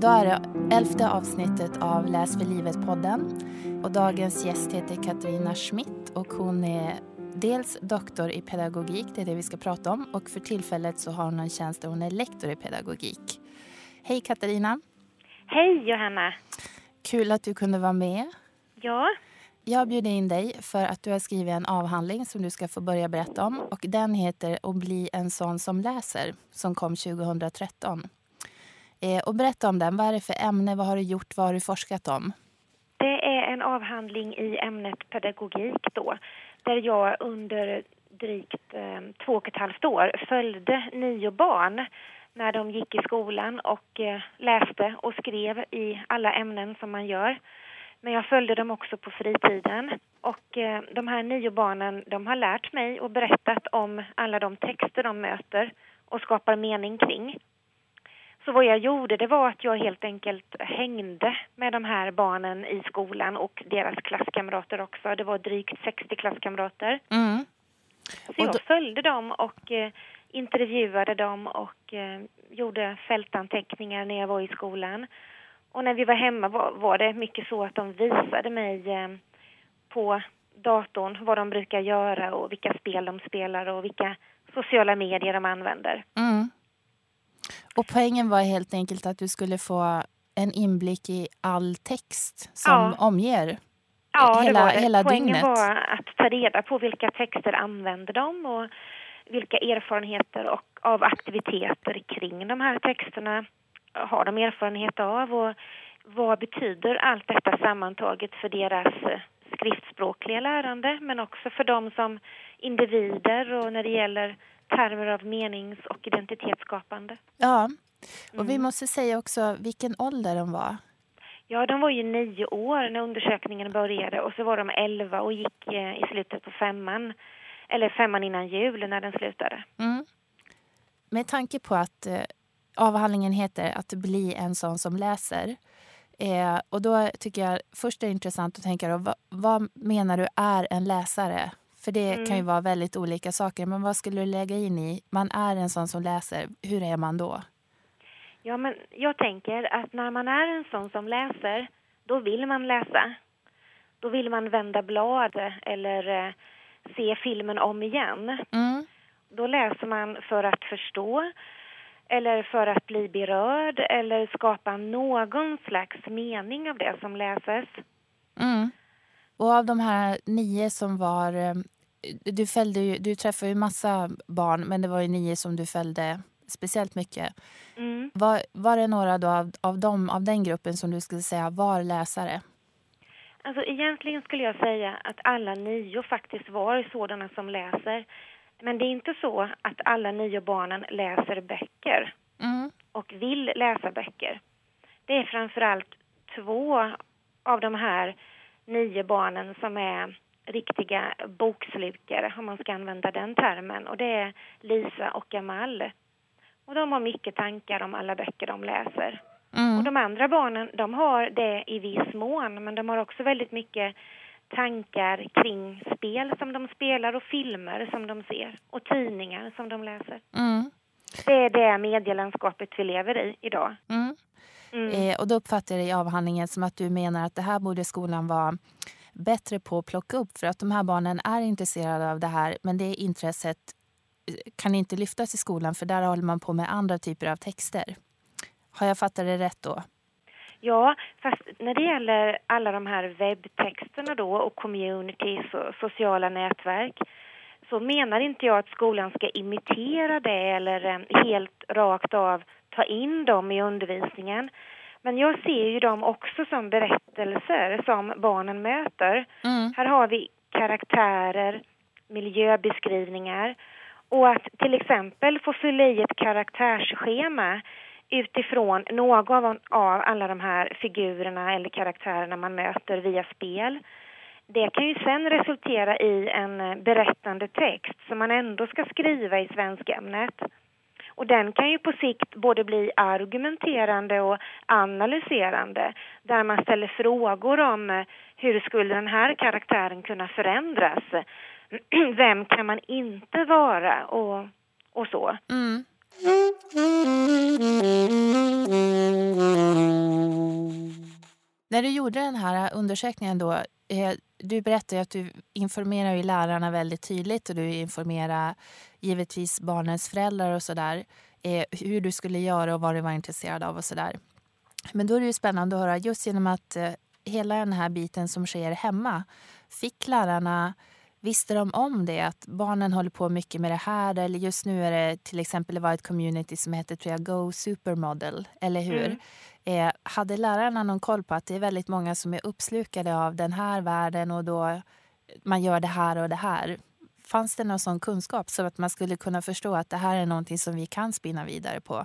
Idag är det 11:e avsnittet av Läs för livet-podden. Och dagens gäst heter Katarina Schmitt och hon är dels doktor i pedagogik, det är det vi ska prata om. Och för tillfället så har hon en tjänst där hon är lektor i pedagogik. Hej Katarina. Hej Johanna. Kul att du kunde vara med. Ja. Jag bjöd in dig för att du har skrivit en avhandling som du ska få börja berätta om. Och den heter Att bli en sån som läser, som kom 2013. Och berätta om den. Vad är det för ämne? Vad har du gjort? Vad har du forskat om? Det är en avhandling i ämnet pedagogik då. Där jag under drygt 2,5 år följde 9 barn när de gick i skolan och läste och skrev i alla ämnen som man gör. Men jag följde dem också på fritiden och de här 9 barnen, de har lärt mig och berättat om alla de texter de möter och skapar mening kring. Så vad jag gjorde, det var att jag helt enkelt hängde med de här barnen i skolan och deras klasskamrater också. Det var drygt 60 klasskamrater. Mm. Så jag följde dem och intervjuade dem och gjorde fältanteckningar när jag var i skolan. Och när vi var hemma var det mycket så att de visade mig på datorn vad de brukar göra och vilka spel de spelar och vilka sociala medier de använder. Mm. Och poängen var helt enkelt att du skulle få en inblick i all text som omger hela poängen dygnet. Poängen var att ta reda på vilka texter använder de och vilka erfarenheter och av aktiviteter kring de här texterna har de erfarenhet av och vad betyder allt detta sammantaget för deras skriftspråkliga lärande men också för dem som individer och när det gäller termer av menings- och identitetsskapande. Ja, och vi måste säga också vilken ålder de var. Ja, de var ju 9 år när undersökningen började och så var de 11 och gick i slutet på 5:an eller 5:an innan jul när den slutade. Mm. Med tanke på att avhandlingen heter Att bli en sån som läser. Och då tycker jag först är det intressant att tänka då, vad menar du är en läsare? För det kan ju vara väldigt olika saker. Men vad skulle du lägga in i? Man är en sån som läser. Hur är man då? Ja, men jag tänker att när man är en sån som läser, då vill man läsa. Då vill man vända blad eller se filmen om igen. Mm. Då läser man för att förstå. Eller för att bli berörd eller skapa någon slags mening av det som läses. Mm. Och av de här 9 som var, du träffade ju massa barn men det var ju 9 som du följde speciellt mycket. Mm. Var det några då av den gruppen som du skulle säga var läsare? Alltså egentligen skulle jag säga att alla 9 faktiskt var sådana som läser. Men det är inte så att alla 9 barnen läser böcker och vill läsa böcker. Det är framförallt 2 av de här 9 barnen som är riktiga bokslukare, om man ska använda den termen. Och det är Lisa och Amal. Och de har mycket tankar om alla böcker de läser. Mm. Och de andra barnen, de har det i viss mån, men de har också väldigt mycket tankar kring spel som de spelar och filmer som de ser och tidningar som de läser. Mm. Det är det medielandskapet vi lever i idag. Mm. Mm. Och då uppfattar jag i avhandlingen som att du menar att det här borde skolan vara bättre på att plocka upp för att de här barnen är intresserade av det här men det intresset kan inte lyftas i skolan för där håller man på med andra typer av texter. Har jag fattat det rätt då? Ja, fast när det gäller alla de här webbtexterna då och communities och sociala nätverk så menar inte jag att skolan ska imitera det eller helt rakt av ta in dem i undervisningen. Men jag ser ju dem också som berättelser som barnen möter. Mm. Här har vi karaktärer, miljöbeskrivningar och att till exempel få fylla i ett karaktärsschema utifrån någon av alla de här figurerna eller karaktärerna man möter via spel. Det kan ju sen resultera i en berättande text som man ändå ska skriva i svenskämnet. Och den kan ju på sikt både bli argumenterande och analyserande. Där man ställer frågor om hur skulle den här karaktären kunna förändras. Vem kan man inte vara och så. Mm. När du gjorde den här undersökningen då, du berättade att du informerar ju lärarna väldigt tydligt och du informerar givetvis barnens föräldrar och sådär, hur du skulle göra och vad du var intresserad av och sådär. Men då är det ju spännande att höra just genom att hela den här biten som sker hemma, fick lärarna, visste de om det att barnen håller på mycket med det här, eller just nu är det till exempel, det var ett community som heter, tror jag, Go Supermodel, eller hur? Mm. Hade lärarna någon koll på att det är väldigt många som är uppslukade av den här världen och då man gör det här och det här? Fanns det någon sån kunskap så att man skulle kunna förstå att det här är någonting som vi kan spinna vidare på?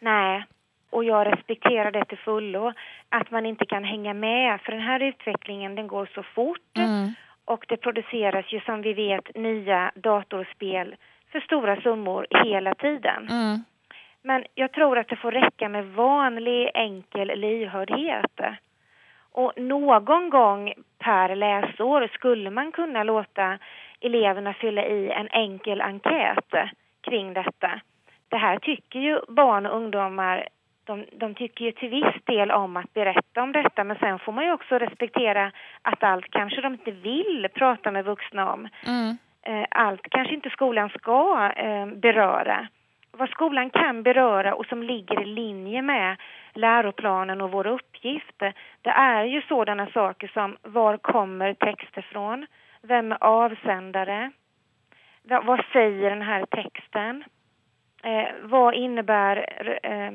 Nej, och jag respekterar det till fullo att man inte kan hänga med, för den här utvecklingen, den går så fort. Mm. Och det produceras ju, som vi vet, nya datorspel för stora summor hela tiden. Mm. Men jag tror att det får räcka med vanlig, enkel lyhördhet. Och någon gång per läsår skulle man kunna låta eleverna fylla i en enkel enkät kring detta. Det här tycker ju barn och ungdomar, de tycker ju till viss del om att berätta om detta. Men sen får man ju också respektera att allt kanske de inte vill prata med vuxna om. Mm. Allt kanske inte skolan ska beröra. Vad skolan kan beröra och som ligger i linje med läroplanen och vår uppgift, det är ju sådana saker som var kommer texter från, vem är avsändare, vad säger den här texten, vad innebär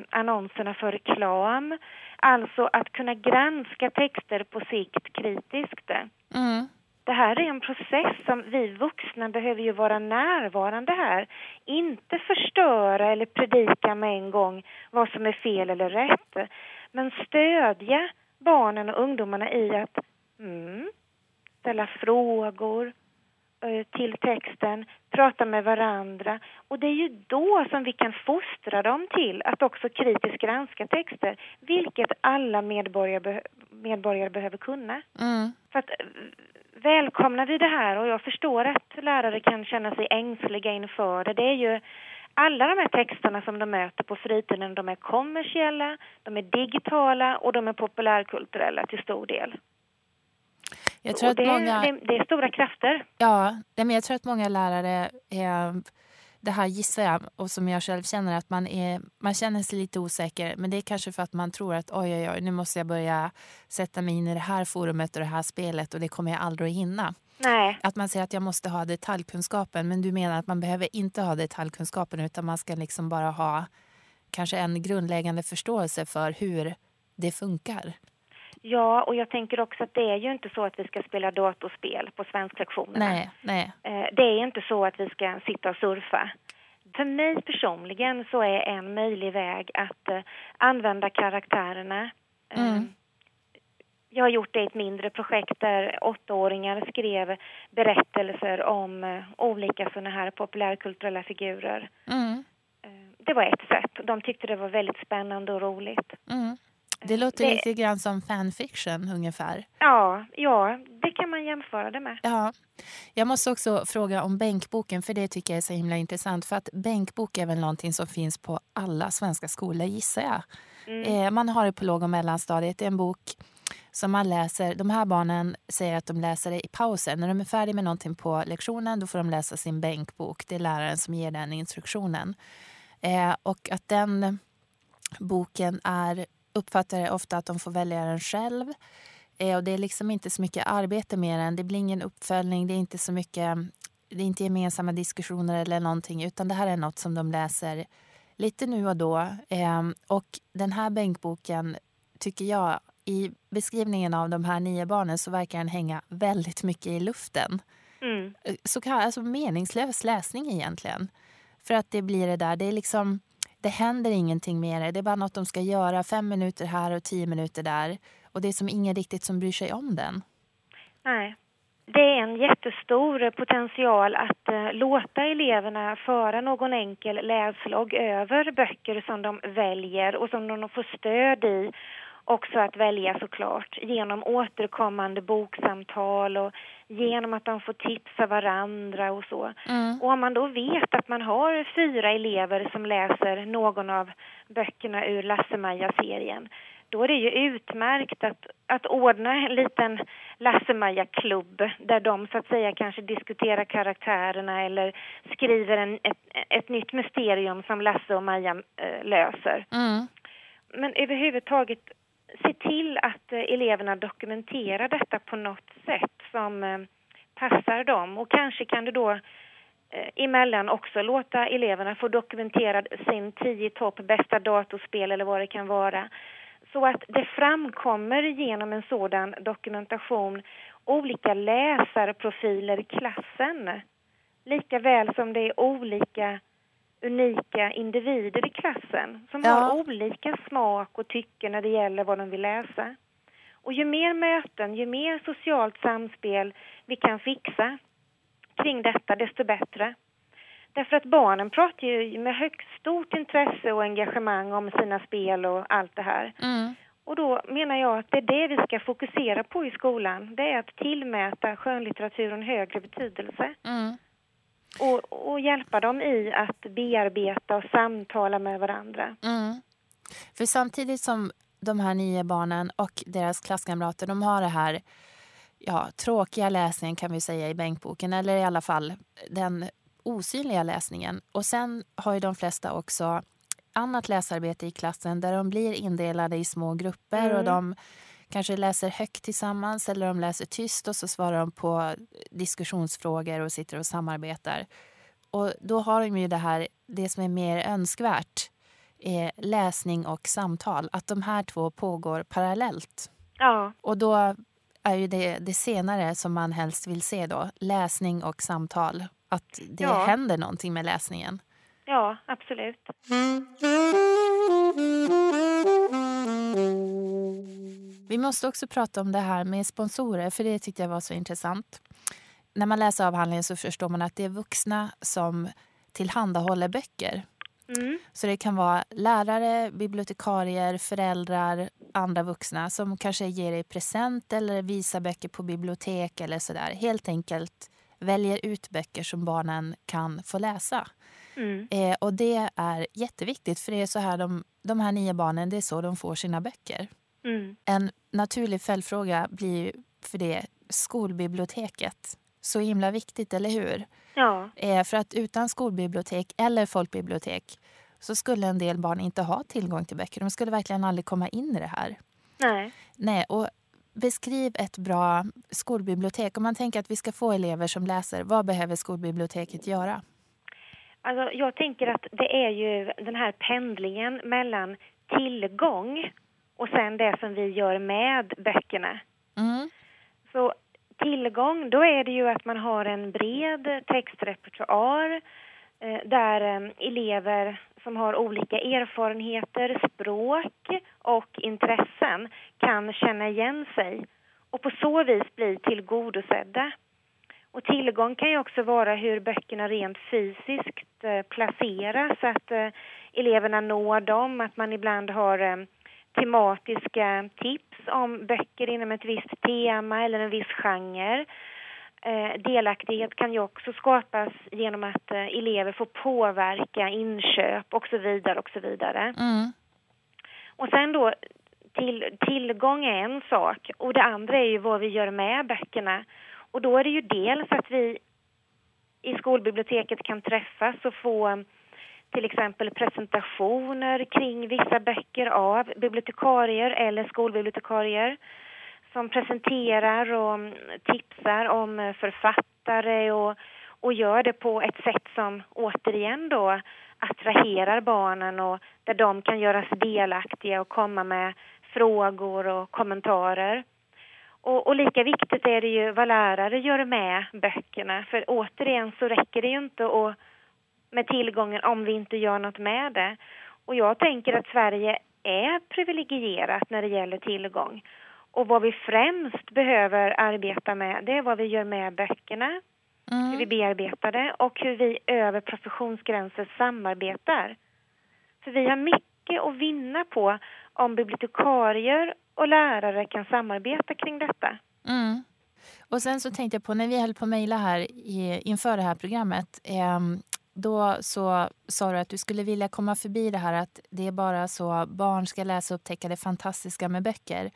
annonserna för reklam, alltså att kunna granska texter på sikt kritiskt. Mm. Det här är en process som vi vuxna behöver ju vara närvarande här. Inte förstöra eller predika med en gång vad som är fel eller rätt. Men stödja barnen och ungdomarna i att ställa frågor till texten, prata med varandra. Och det är ju då som vi kan fostra dem till att också kritiskt granska texter, vilket alla medborgare behöver kunna. Mm. För att välkomnar vi det här, och jag förstår att lärare kan känna sig ängsliga inför det. Det är ju alla de här texterna som de möter på fritiden, de är kommersiella, de är digitala och de är populärkulturella till stor del. Jag tror det är stora krafter. Ja, men jag tror att många lärare, det här gissar jag, och som jag själv känner, att man känner sig lite osäker. Men det är kanske för att man tror att oj, nu måste jag börja sätta mig in i det här forumet och det här spelet och det kommer jag aldrig att hinna. Nej. Att man säger att jag måste ha detaljkunskapen, men du menar att man behöver inte ha detaljkunskapen utan man ska liksom bara ha kanske en grundläggande förståelse för hur det funkar. Ja, och jag tänker också att det är ju inte så att vi ska spela datorspel på svensklektionerna. Nej. Det är inte så att vi ska sitta och surfa. För mig personligen så är en möjlig väg att använda karaktärerna. Mm. Jag har gjort det i ett mindre projekt där 8-åringar skrev berättelser om olika sådana här populärkulturella figurer. Mm. Det var ett sätt. De tyckte det var väldigt spännande och roligt. Mm. Det låter lite grann som fanfiction ungefär. Ja, det kan man jämföra det med. Ja. Jag måste också fråga om bänkboken, för det tycker jag är så himla intressant. För att bänkbok är väl någonting som finns på alla svenska skolor, gissar jag. Mm. Man har det på låg- och mellanstadiet. Det är en bok som man läser. De här barnen säger att de läser det i pausen. När de är färdiga med någonting på lektionen, då får de läsa sin bänkbok. Det är läraren som ger den instruktionen. Och att den boken är... uppfattar jag ofta att de får välja den själv. Och det är liksom inte så mycket arbete med den. Det blir ingen uppföljning. Det är inte så mycket, det är inte gemensamma diskussioner eller någonting. Utan det här är något som de läser lite nu och då. Och den här bänkboken tycker jag, i beskrivningen av de här 9 barnen, så verkar den hänga väldigt mycket i luften. Mm. Så alltså meningslös läsning egentligen. För att det blir det där. Det är liksom... det händer ingenting med det. Det är bara något de ska göra 5 minuter här och 10 minuter där. Och det är som ingen riktigt som bryr sig om den. Nej. Det är en jättestor potential att låta eleverna föra någon enkel läslogg över böcker som de väljer och som de får stöd i. Också att välja såklart genom återkommande boksamtal och genom att de får tipsa varandra och så. Mm. Och om man då vet att man har 4 elever som läser någon av böckerna ur Lasse Maja-serien, då är det ju utmärkt att att ordna en liten Lasse Maja-klubb där de så att säga kanske diskuterar karaktärerna eller skriver ett nytt mysterium som Lasse och Maja löser. Mm. Men överhuvudtaget se till att eleverna dokumenterar detta på något sätt som passar dem. Och kanske kan du då emellan också låta eleverna få dokumentera sin 10 topp bästa datorspel eller vad det kan vara. Så att det framkommer genom en sådan dokumentation olika läsarprofiler i klassen. Lika väl som det är olika unika individer i klassen som har olika smak och tycker när det gäller vad de vill läsa. Och ju mer möten, ju mer socialt samspel vi kan fixa kring detta, desto bättre. Därför att barnen pratar ju med högst stort intresse och engagemang om sina spel och allt det här. Mm. Och då menar jag att det är det vi ska fokusera på i skolan. Det är att tillmäta skönlitteraturen högre betydelse. Mm. Och hjälpa dem i att bearbeta och samtala med varandra. Mm. För samtidigt som de här 9 barnen och deras klasskamrater, de har det här tråkiga läsningen kan vi säga i bänkboken. Eller i alla fall den osynliga läsningen. Och sen har ju de flesta också annat läsarbete i klassen där de blir indelade i små grupper och de kanske läser högt tillsammans eller de läser tyst och så svarar de på diskussionsfrågor och sitter och samarbetar. Och då har de ju det här, det som är mer önskvärt är läsning och samtal. Att de här två pågår parallellt. Ja. Och då är ju det senare som man helst vill se då, läsning och samtal. Att det händer någonting med läsningen. Ja, absolut. Vi måste också prata om det här med sponsorer, för det tyckte jag var så intressant. När man läser avhandlingen så förstår man att det är vuxna som tillhandahåller böcker. Mm. Så det kan vara lärare, bibliotekarier, föräldrar, andra vuxna som kanske ger dig present eller visar böcker på bibliotek eller sådär. Helt enkelt väljer ut böcker som barnen kan få läsa. Mm. Och det är jätteviktigt, för det är så här de här 9 barnen, det är så de får sina böcker. Mm. En naturlig följdfråga blir för det skolbiblioteket. Så himla viktigt, eller hur? Ja. För att utan skolbibliotek eller folkbibliotek så skulle en del barn inte ha tillgång till böcker. De skulle verkligen aldrig komma in i det här. Nej, och beskriv ett bra skolbibliotek. Om man tänker att vi ska få elever som läser, vad behöver skolbiblioteket göra? Alltså, jag tänker att det är ju den här pendlingen mellan tillgång och sen det som vi gör med böckerna. Mm. Så tillgång, då är det ju att man har en bred textrepertoar där elever som har olika erfarenheter, språk och intressen kan känna igen sig och på så vis bli tillgodosedda. Och tillgång kan ju också vara hur böckerna rent fysiskt placeras, så att eleverna når dem, att man ibland har tematiska tips om böcker inom ett visst tema eller en viss genre. Delaktighet kan ju också skapas genom att elever får påverka inköp och så vidare och så vidare. Mm. Och sen då tillgång är en sak och det andra är ju vad vi gör med böckerna. Och då är det ju dels att vi i skolbiblioteket kan träffas och få till exempel presentationer kring vissa böcker av bibliotekarier eller skolbibliotekarier som presenterar och tipsar om författare och gör det på ett sätt som återigen då attraherar barnen och där de kan göras delaktiga och komma med frågor och kommentarer. Och lika viktigt är det ju vad lärare gör med böckerna, för återigen så räcker det ju inte att med tillgången om vi inte gör något med det. Och jag tänker att Sverige är privilegierat när det gäller tillgång. Och vad vi främst behöver arbeta med, det är vad vi gör med böckerna, hur vi bearbetar det och hur vi över professionsgränser samarbetar. För vi har mycket att vinna på om bibliotekarier och lärare kan samarbeta kring detta. Mm. Och sen så tänkte jag på, när vi höll på att mejla här inför det här programmet, då så sa du att du skulle vilja komma förbi det här att det är bara så barn ska läsa och upptäcka det fantastiska med böcker.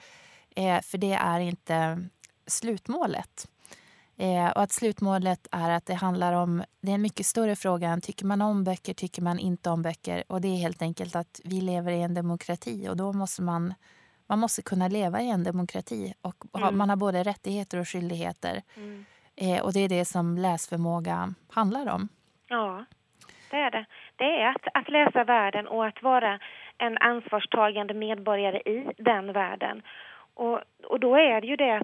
För det är inte slutmålet. Och att slutmålet är att det handlar om, det är en mycket större fråga, tycker man om böcker, tycker man inte om böcker. Och det är helt enkelt att vi lever i en demokrati och då måste man måste kunna leva i en demokrati. Och man har både rättigheter och skyldigheter. Mm. Och det är det som läsförmåga handlar om. Ja, det är det. Det är att läsa världen och att vara en ansvarstagande medborgare i den världen. Och då är det ju det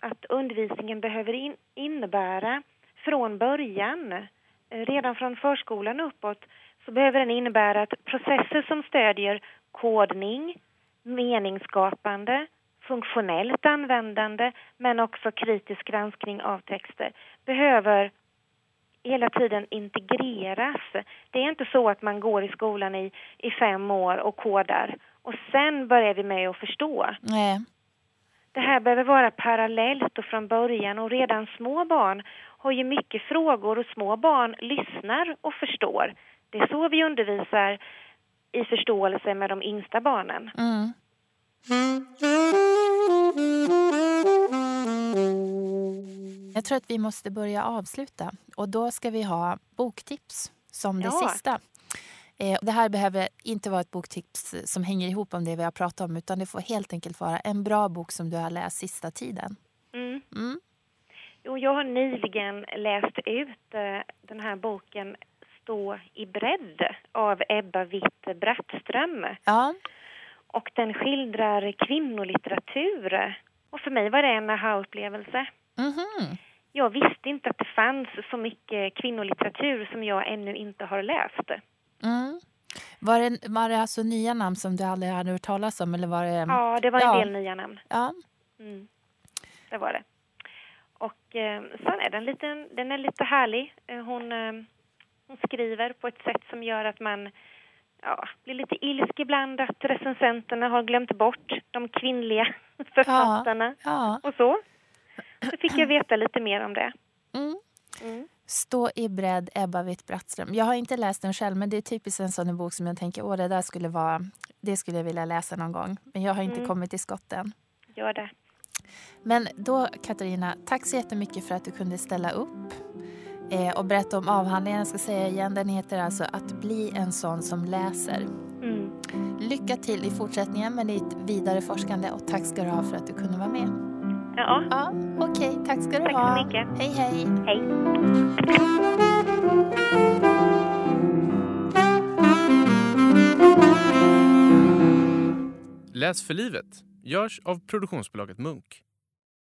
att undervisningen behöver innebära från början, redan från förskolan uppåt, så behöver den innebära att processer som stödjer kodning, meningsskapande, funktionellt användande men också kritisk granskning av texter behöver hela tiden integreras. Det är inte så att man går i skolan i 5 år och kodar och sen börjar vi med att förstå. Nej. Det här behöver vara parallellt och från början, och redan små barn har ju mycket frågor och små barn lyssnar och förstår. Det är så vi undervisar i förståelse med de yngsta barnen. Mm. Jag tror att vi måste börja avsluta och då ska vi ha boktips som det sista. Det här behöver inte vara ett boktips som hänger ihop om det vi har pratat om, utan det får helt enkelt vara en bra bok som du har läst sista tiden. Mm. Mm. Jo, jag har nyligen läst ut den här boken Stå i bredd av Ebba Witte Brattström. Ja. Och den skildrar kvinnolitteratur. Och för mig var det en aha-upplevelse. Mm-hmm. Jag visste inte att det fanns så mycket kvinnolitteratur som jag ännu inte har läst. Mm. Var det alltså nya namn som du aldrig hade hört talas om? Eller var det... Ja, det var en del nya namn. Ja. Mm. Det var det. Och sen är den är lite härlig. Hon skriver på ett sätt som gör att man blir lite ilsk ibland att recensenterna har glömt bort de kvinnliga författarna. Ja, ja. Och så. Så fick jag veta lite mer om det. Mm. Mm. Stå i bredd, Ebba Witte Brattström. Jag har inte läst den själv, men det är typiskt en sån bok som jag tänker, det där skulle jag vilja läsa någon gång. Men jag har inte kommit till skott än. Gör det. Men då, Katarina, tack så jättemycket för att du kunde ställa upp och berätta om avhandlingen. Jag ska säga igen, den heter alltså Att bli en sån som läser. Mm. Lycka till i fortsättningen med ditt vidare forskande och tack ska du ha för att du kunde vara med. Ja. Ja, okej. Tack ska du ha. Tack så mycket. Hej, hej. Hej. Läs för livet görs av produktionsbolaget Munk.